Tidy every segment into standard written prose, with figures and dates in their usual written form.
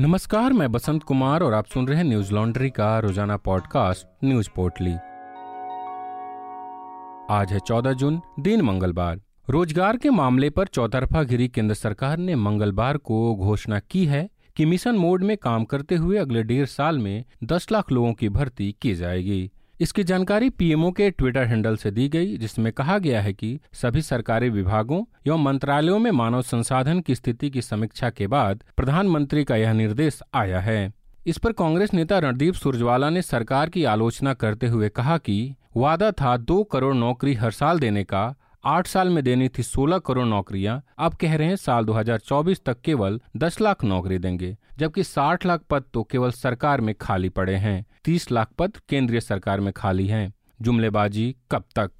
नमस्कार, मैं बसंत कुमार और आप सुन रहे हैं न्यूज़ लॉन्ड्री का रोजाना पॉडकास्ट न्यूज पोर्टली। आज है 14 जून, दिन मंगलवार। रोजगार के मामले पर चौतरफा घिरी केंद्र सरकार ने मंगलवार को घोषणा की है कि मिशन मोड में काम करते हुए अगले 1.5 साल में 10 लाख लोगों की भर्ती की जाएगी। इसकी जानकारी पीएमओ के ट्विटर हैंडल से दी गई, जिसमें कहा गया है कि सभी सरकारी विभागों एवं मंत्रालयों में मानव संसाधन की स्थिति की समीक्षा के बाद प्रधानमंत्री का यह निर्देश आया है। इस पर कांग्रेस नेता रणदीप सुरजेवाला ने सरकार की आलोचना करते हुए कहा कि वादा था 2 करोड़ नौकरी हर साल देने का, 8 साल में देनी थी 16 करोड़ नौकरियां, अब कह रहे हैं साल 2024 तक केवल 10 लाख नौकरी देंगे, जबकि 60 लाख पद तो केवल सरकार में खाली पड़े हैं, 30 लाख पद केंद्रीय सरकार में खाली हैं। जुमलेबाजी कब तक?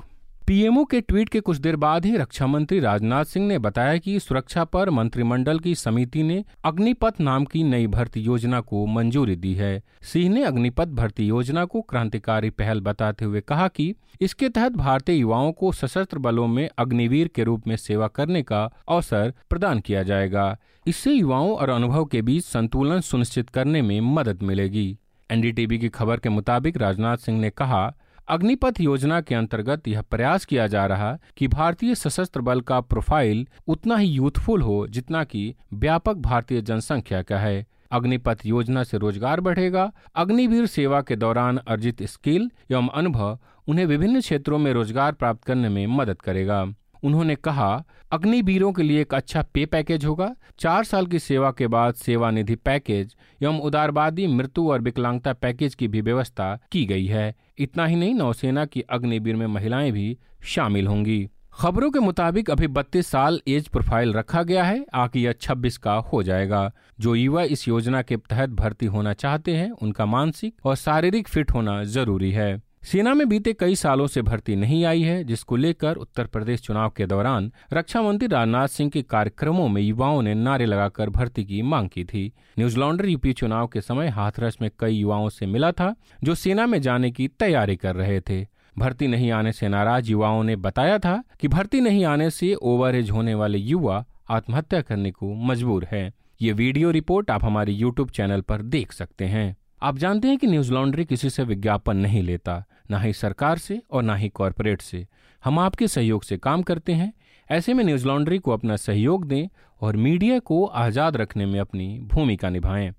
पीएमओ के ट्वीट के कुछ देर बाद ही रक्षा मंत्री राजनाथ सिंह ने बताया कि सुरक्षा पर मंत्रिमंडल की समिति ने अग्निपथ नाम की नई भर्ती योजना को मंजूरी दी है। सिंह ने अग्निपथ भर्ती योजना को क्रांतिकारी पहल बताते हुए कहा कि इसके तहत भारतीय युवाओं को सशस्त्र बलों में अग्निवीर के रूप में सेवा करने का अवसर प्रदान किया जाएगा। इससे युवाओं और अनुभव के बीच संतुलन सुनिश्चित करने में मदद मिलेगी। एनडीटीवी की खबर के मुताबिक राजनाथ सिंह ने कहा, अग्निपथ योजना के अंतर्गत यह प्रयास किया जा रहा कि भारतीय सशस्त्र बल का प्रोफाइल उतना ही यूथफुल हो जितना कि व्यापक भारतीय जनसंख्या का है। अग्निपथ योजना से रोजगार बढ़ेगा। अग्निवीर सेवा के दौरान अर्जित स्किल एवं अनुभव उन्हें विभिन्न क्षेत्रों में रोजगार प्राप्त करने में मदद करेगा। उन्होंने कहा, अग्निवीरों के लिए एक अच्छा पे पैकेज होगा। 4 साल की सेवा के बाद सेवा निधि पैकेज एवं उदारवादी मृत्यु और विकलांगता पैकेज की भी व्यवस्था की गई है। इतना ही नहीं, नौसेना की अग्निवीर में महिलाएं भी शामिल होंगी। खबरों के मुताबिक अभी 32 साल एज प्रोफाइल रखा गया है, आगे यह 26 का हो जाएगा। जो युवा इस योजना के तहत भर्ती होना चाहते हैं, उनका मानसिक और शारीरिक फिट होना जरूरी है। सेना में बीते कई सालों से भर्ती नहीं आई है, जिसको लेकर उत्तर प्रदेश चुनाव के दौरान रक्षा मंत्री राजनाथ सिंह के कार्यक्रमों में युवाओं ने नारे लगाकर भर्ती की मांग की थी। न्यूज़ लॉन्ड्री यूपी चुनाव के समय हाथरस में कई युवाओं से मिला था जो सेना में जाने की तैयारी कर रहे थे। भर्ती नहीं आने से नाराज युवाओं ने बताया था कि भर्ती नहीं आने से ओवर एज होने वाले युवा आत्महत्या करने को मजबूर है। ये वीडियो रिपोर्ट आप हमारे यूट्यूब चैनल पर देख सकते हैं। आप जानते हैं कि न्यूज़ लॉन्ड्री किसी से विज्ञापन नहीं लेता, ना ही सरकार से और ना ही कॉरपोरेट से। हम आपके सहयोग से काम करते हैं। ऐसे में न्यूज़ लॉन्ड्री को अपना सहयोग दें और मीडिया को आज़ाद रखने में अपनी भूमिका निभाएं।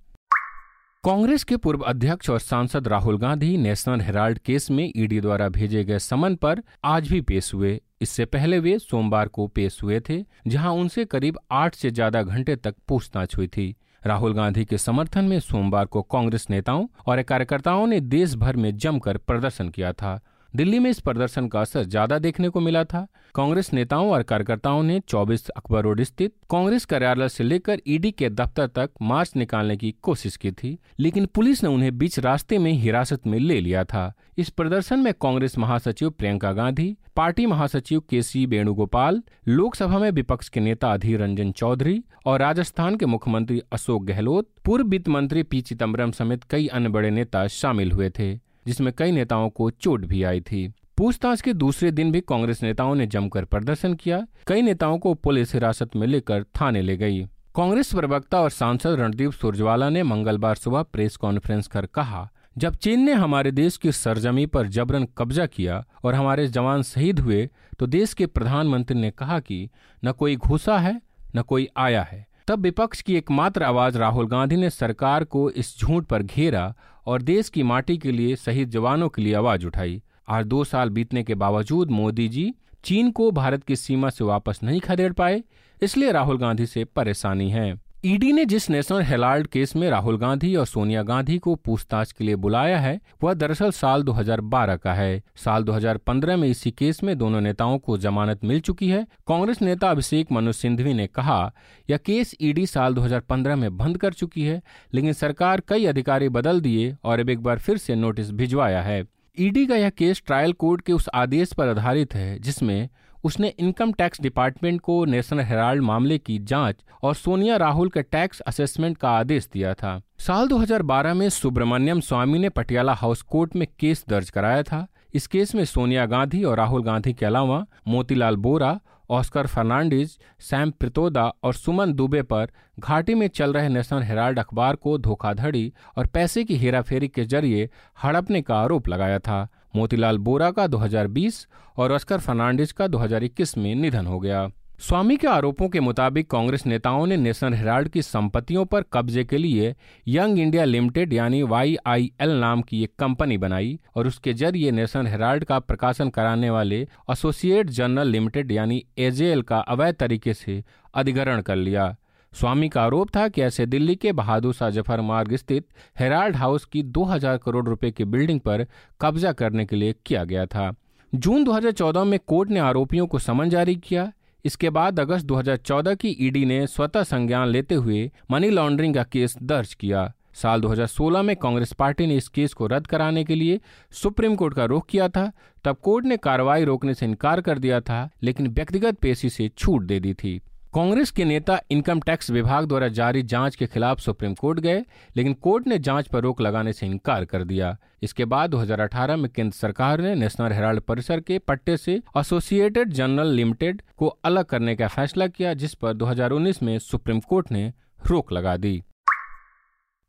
कांग्रेस के पूर्व अध्यक्ष और सांसद Rahul Gandhi National Herald case में ईडी द्वारा भेजे गए समन पर आज भी पेश हुए। इससे पहले वे सोमवार को पेश हुए थे, जहां उनसे करीब 8 से ज्यादा घंटे तक पूछताछ हुई थी। राहुल गांधी के समर्थन में सोमवार को कांग्रेस नेताओं और कार्यकर्ताओं ने देश भर में जमकर प्रदर्शन किया था। दिल्ली में इस प्रदर्शन का असर ज्यादा देखने को मिला था। कांग्रेस नेताओं और कार्यकर्ताओं ने 24 अकबर रोड स्थित कांग्रेस कार्यालय से लेकर ईडी के दफ्तर तक मार्च निकालने की कोशिश की थी, लेकिन पुलिस ने उन्हें बीच रास्ते में हिरासत में ले लिया था। इस प्रदर्शन में कांग्रेस महासचिव प्रियंका गांधी, पार्टी महासचिव केसी वेणुगोपाल, लोकसभा में विपक्ष के नेता अधीर रंजन चौधरी और राजस्थान के मुख्यमंत्री अशोक गहलोत, पूर्व वित्त मंत्री पी चिदम्बरम समेत कई अन्य बड़े नेता शामिल हुए थे, जिसमें कई नेताओं को चोट भी आई थी। पूछताछ के दूसरे दिन भी कांग्रेस नेताओं ने जमकर प्रदर्शन किया। कई नेताओं को पुलिस हिरासत में लेकर थाने ले गई। कांग्रेस प्रवक्ता और सांसद रणदीप सुरजेवाला ने मंगलवार सुबह प्रेस कॉन्फ्रेंस कर कहा, जब चीन ने हमारे देश की सरजमी पर जबरन कब्जा किया और हमारे जवान शहीद हुए तो देश के प्रधानमंत्री ने कहा कि न कोई घुसा है न कोई आया है। तब विपक्ष की एकमात्र आवाज राहुल गांधी ने सरकार को इस झूठ पर घेरा और देश की माटी के लिए शहीद जवानों के लिए आवाज उठाई। आज 2 साल बीतने के बावजूद मोदी जी चीन को भारत की सीमा से वापस नहीं खदेड़ पाए, इसलिए राहुल गांधी से परेशानी है। ईडी ने जिस नेशनल हेराल्ड केस में राहुल गांधी और सोनिया गांधी को पूछताछ के लिए बुलाया है, वह दरअसल साल 2012 का है। साल 2015 में इसी केस में दोनों नेताओं को जमानत मिल चुकी है। कांग्रेस नेता अभिषेक मनु सिंघवी ने कहा, यह केस ईडी साल 2015 में बंद कर चुकी है, लेकिन सरकार कई अधिकारी बदल दिए और अब एक बार फिर से नोटिस भिजवाया है। ईडी का यह केस ट्रायल कोर्ट के उस आदेश पर आधारित है जिसमें उसने इनकम टैक्स डिपार्टमेंट को नेशनल हेराल्ड मामले की जांच और सोनिया राहुल के टैक्स असेसमेंट का आदेश दिया था। साल 2012 में सुब्रमण्यम स्वामी ने पटियाला हाउस कोर्ट में केस दर्ज कराया था। इस केस में सोनिया गांधी और राहुल गांधी के अलावा मोतीलाल बोरा ऑस्कर फर्नांडीज, सैम प्रितोदा और सुमन दुबे पर घाटी में चल रहे नेशनल हेराल्ड अखबार को धोखाधड़ी और पैसे की हेराफेरी के जरिए हड़पने का आरोप लगाया था। मोतीलाल बोरा का 2020 और ऑस्कर फर्नांडीज का 2021 में निधन हो गया। स्वामी के आरोपों के मुताबिक कांग्रेस नेताओं ने नेशनल हेराल्ड की संपत्तियों पर कब्जे के लिए यंग इंडिया लिमिटेड यानी YIL नाम की एक कंपनी बनाई और उसके जरिए नेशनल हेराल्ड का प्रकाशन कराने वाले असोसिएट जर्नल लिमिटेड यानी AJL का अवैध तरीके से अधिग्रहण कर लिया। स्वामी का आरोप था कि ऐसे दिल्ली के बहादुर शाह जफर मार्ग स्थित हेराल्ड हाउस की 2000 करोड़ रुपए की बिल्डिंग पर कब्जा करने के लिए किया गया था। जून 2014 में कोर्ट ने आरोपियों को समन जारी किया। इसके बाद अगस्त 2014 की ईडी ने स्वतः संज्ञान लेते हुए मनी लॉन्ड्रिंग का केस दर्ज किया। साल 2016 में कांग्रेस पार्टी ने इस केस को रद्द कराने के लिए सुप्रीम कोर्ट का रुख किया था। तब कोर्ट ने कार्रवाई रोकने से इनकार कर दिया था, लेकिन व्यक्तिगत पेशी से छूट दे दी थी। कांग्रेस के नेता इनकम टैक्स विभाग द्वारा जारी जांच के खिलाफ सुप्रीम कोर्ट गए, लेकिन कोर्ट ने जांच पर रोक लगाने से इनकार कर दिया। इसके बाद 2018 में केंद्र सरकार ने नेशनल हेराल्ड परिसर के पट्टे से एसोसिएटेड जर्नल लिमिटेड को अलग करने का फैसला किया, जिस पर 2019 में सुप्रीम कोर्ट ने रोक लगा दी।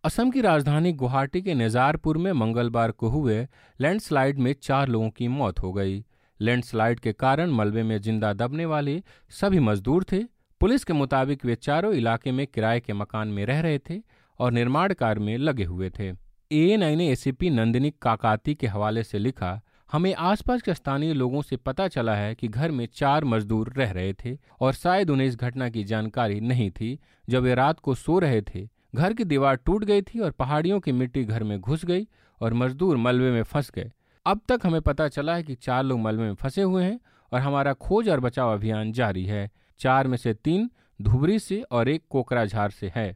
असम की राजधानी गुवाहाटी के नेजारपुर में मंगलवार को हुए लैंडस्लाइड में 4 लोगों की मौत हो गई। लैंडस्लाइड के कारण मलबे में जिंदा दबने वाले सभी मजदूर थे। पुलिस के मुताबिक वे चारों इलाके में किराए के मकान में रह रहे थे और निर्माण कार्य में लगे हुए थे। ANI ने ACP नंदिनी काकाती के हवाले से लिखा, हमें आसपास के स्थानीय लोगों से पता चला है कि घर में 4 मजदूर रह रहे थे और शायद उन्हें इस घटना की जानकारी नहीं थी। जब वे रात को सो रहे थे, घर की दीवार टूट गई थी और पहाड़ियों की मिट्टी घर में घुस गई और मजदूर मलबे में फंस गए। अब तक हमें पता चला है कि 4 लोग मलबे में फंसे हुए हैं और हमारा खोज और बचाव अभियान जारी है। 4 में से 3 धुबरी से और 1 कोकराझार से है।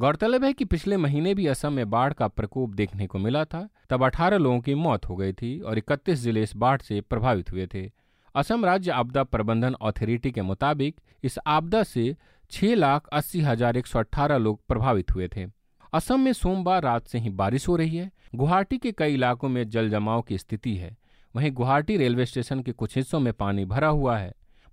गौरतलब है कि पिछले महीने भी असम में बाढ़ का प्रकोप देखने को मिला था। तब 18 लोगों की मौत हो गई थी और 31 जिले इस बाढ़ से प्रभावित हुए थे। असम राज्य आपदा प्रबंधन अथॉरिटी के मुताबिक इस आपदा से 6,80,118 लोग प्रभावित हुए थे। असम में सोमवार रात से ही बारिश हो रही है। गुवाहाटी के कई इलाकों में जल जमाव की स्थिति है। वहीं गुवाहाटी रेलवे स्टेशन के कुछ हिस्सों में पानी भरा हुआ है।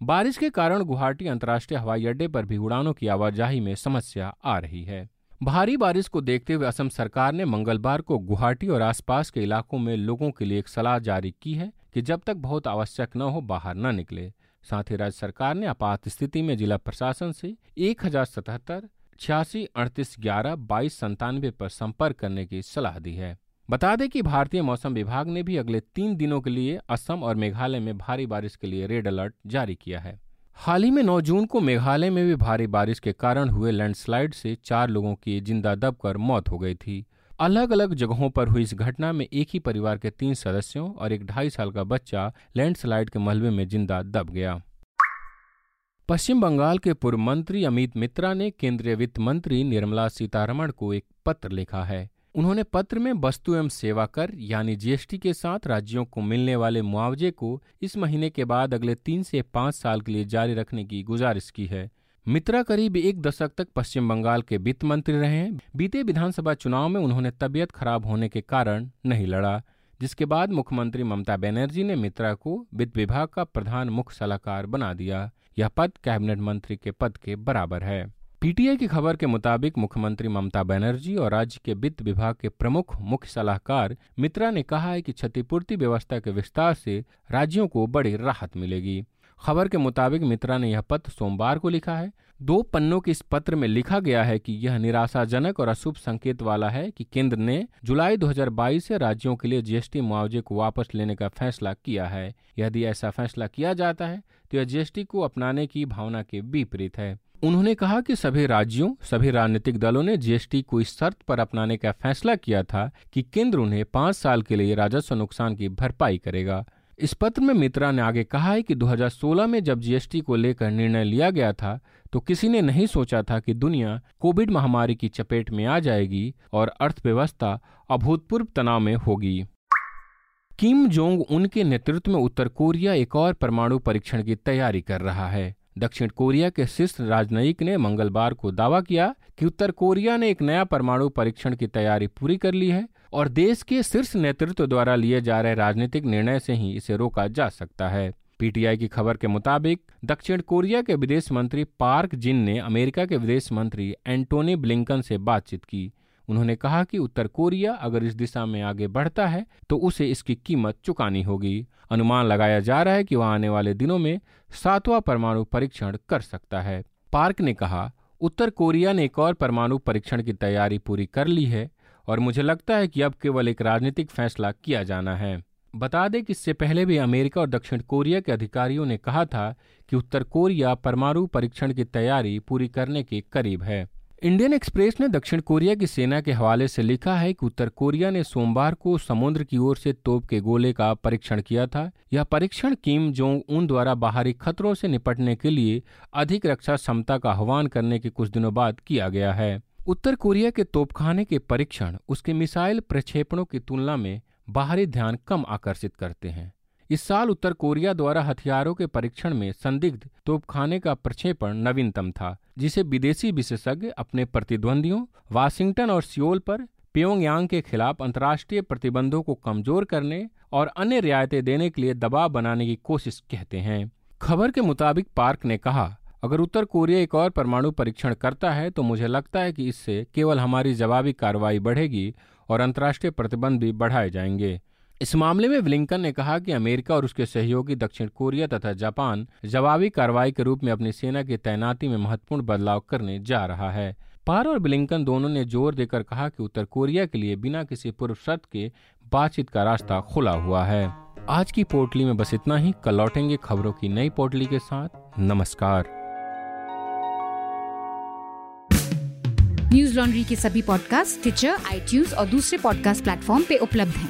बारिश के कारण गुवाहाटी अंतर्राष्ट्रीय हवाई अड्डे पर भी उड़ानों की आवाजाही में समस्या आ रही है। भारी बारिश को देखते हुए असम सरकार ने मंगलवार को गुवाहाटी और आसपास के इलाकों में लोगों के लिए एक सलाह जारी की है कि जब तक बहुत आवश्यक न हो बाहर न निकले। साथ ही राज्य सरकार ने आपात स्थिति में जिला प्रशासन से 1077 86 38 11 22 97 पर संपर्क करने की सलाह दी है। बता दें कि भारतीय मौसम विभाग ने भी अगले 3 दिनों के लिए असम और मेघालय में भारी बारिश के लिए रेड अलर्ट जारी किया है। हाल ही में 9 जून को मेघालय में भी भारी बारिश के कारण हुए लैंडस्लाइड से 4 लोगों की जिंदा दबकर मौत हो गई थी। अलग अलग जगहों पर हुई इस घटना में एक ही परिवार के 3 सदस्यों और एक 2.5 साल का बच्चा लैंडस्लाइड के मलबे में जिंदा दब गया। पश्चिम बंगाल के पूर्व मंत्री अमित मित्रा ने केंद्रीय वित्त मंत्री निर्मला सीतारमण को एक पत्र लिखा है। उन्होंने पत्र में वस्तु एवं सेवा कर यानी GST के साथ राज्यों को मिलने वाले मुआवजे को इस महीने के बाद अगले 3 से 5 साल के लिए जारी रखने की गुजारिश की है। मित्रा करीब 1 दशक तक पश्चिम बंगाल के वित्त मंत्री रहे हैं। बीते विधानसभा चुनाव में उन्होंने तबीयत खराब होने के कारण नहीं लड़ा, जिसके बाद मुख्यमंत्री ममता बैनर्जी ने मित्रा को वित्त विभाग का प्रधान मुख्य सलाहकार बना दिया। यह पद कैबिनेट मंत्री के पद के बराबर है। PTI की खबर के मुताबिक मुख्यमंत्री ममता बैनर्जी और राज्य के वित्त विभाग के प्रमुख मुख्य सलाहकार मित्रा ने कहा है कि क्षतिपूर्ति व्यवस्था के विस्तार से राज्यों को बड़ी राहत मिलेगी। खबर के मुताबिक मित्रा ने यह पत्र सोमवार को लिखा है। 2 पन्नों के इस पत्र में लिखा गया है कि यह निराशाजनक और अशुभ संकेत वाला है कि केंद्र ने जुलाई 2022 से राज्यों के लिए GST मुआवजे को वापस लेने का फैसला किया है। यदि ऐसा फैसला किया जाता है तो यह GST को अपनाने की भावना के विपरीत है। उन्होंने कहा कि सभी राज्यों, सभी राजनीतिक दलों ने GST को इस शर्त पर अपनाने का फैसला किया था कि केंद्र उन्हें 5 साल के लिए राजस्व नुकसान की भरपाई करेगा। इस पत्र में मित्रा ने आगे कहा है कि 2016 में जब GST को लेकर निर्णय लिया गया था तो किसी ने नहीं सोचा था कि दुनिया कोविड महामारी की चपेट में आ जाएगी और अर्थव्यवस्था अभूतपूर्व तनाव में होगी। किम जोंग उन के नेतृत्व में उत्तर कोरिया एक और परमाणु परीक्षण की तैयारी कर रहा है। दक्षिण कोरिया के शीर्ष राजनयिक ने मंगलवार को दावा किया कि उत्तर कोरिया ने एक नया परमाणु परीक्षण की तैयारी पूरी कर ली है और देश के शीर्ष नेतृत्व द्वारा लिए जा रहे राजनीतिक निर्णय से ही इसे रोका जा सकता है। पीटीआई की खबर के मुताबिक दक्षिण कोरिया के विदेश मंत्री पार्क जिन ने अमेरिका के विदेश मंत्री एंटोनी ब्लिंकन से बातचीत की। उन्होंने कहा कि उत्तर कोरिया अगर इस दिशा में आगे बढ़ता है तो उसे इसकी कीमत चुकानी होगी। अनुमान लगाया जा रहा है कि वह आने वाले दिनों में 7वां परमाणु परीक्षण कर सकता है। पार्क ने कहा, उत्तर कोरिया ने एक और परमाणु परीक्षण की तैयारी पूरी कर ली है और मुझे लगता है कि अब केवल एक राजनीतिक फैसला किया जाना है। बता दें कि इससे पहले भी अमेरिका और दक्षिण कोरिया के अधिकारियों ने कहा था कि उत्तर कोरिया परमाणु परीक्षण की तैयारी पूरी करने के करीब है। इंडियन एक्सप्रेस ने दक्षिण कोरिया की सेना के हवाले से लिखा है कि उत्तर कोरिया ने सोमवार को समुद्र की ओर से तोप के गोले का परीक्षण किया था। यह परीक्षण किम जोंग उन द्वारा बाहरी खतरों से निपटने के लिए अधिक रक्षा क्षमता का आह्वान करने के कुछ दिनों बाद किया गया है। उत्तर कोरिया के तोपखाने के परीक्षण उसके मिसाइल प्रक्षेपणों की तुलना में बाहरी ध्यान कम आकर्षित करते हैं। इस साल उत्तर कोरिया द्वारा हथियारों के परीक्षण में संदिग्ध तोपखाने का प्रक्षेपण नवीनतम था, जिसे विदेशी विशेषज्ञ अपने प्रतिद्वंदियों वाशिंगटन और सियोल पर प्योंगयांग के खिलाफ अंतर्राष्ट्रीय प्रतिबंधों को कमजोर करने और अन्य रियायतें देने के लिए दबाव बनाने की कोशिश कहते हैं। खबर के मुताबिक पार्क ने कहा, अगर उत्तर कोरिया एक और परमाणु परीक्षण करता है तो मुझे लगता है कि इससे केवल हमारी जवाबी कार्रवाई बढ़ेगी और अंतर्राष्ट्रीय प्रतिबंध भी बढ़ाए जाएंगे। इस मामले में ब्लिंकन ने कहा कि अमेरिका और उसके सहयोगी दक्षिण कोरिया तथा जापान जवाबी कार्रवाई के रूप में अपनी सेना की तैनाती में महत्वपूर्ण बदलाव करने जा रहा है। पार और ब्लिंकन दोनों ने जोर देकर कहा कि उत्तर कोरिया के लिए बिना किसी पूर्व शर्त के बातचीत का रास्ता खुला हुआ है। आज की पोटली में बस इतना ही। कल लौटेंगे खबरों की नई पोटली के साथ। नमस्कार। न्यूज़ लॉन्ड्री के सभी पॉडकास्ट टिचर, आईट्यूज और दूसरे पॉडकास्ट प्लेटफॉर्म पे उपलब्ध हैं।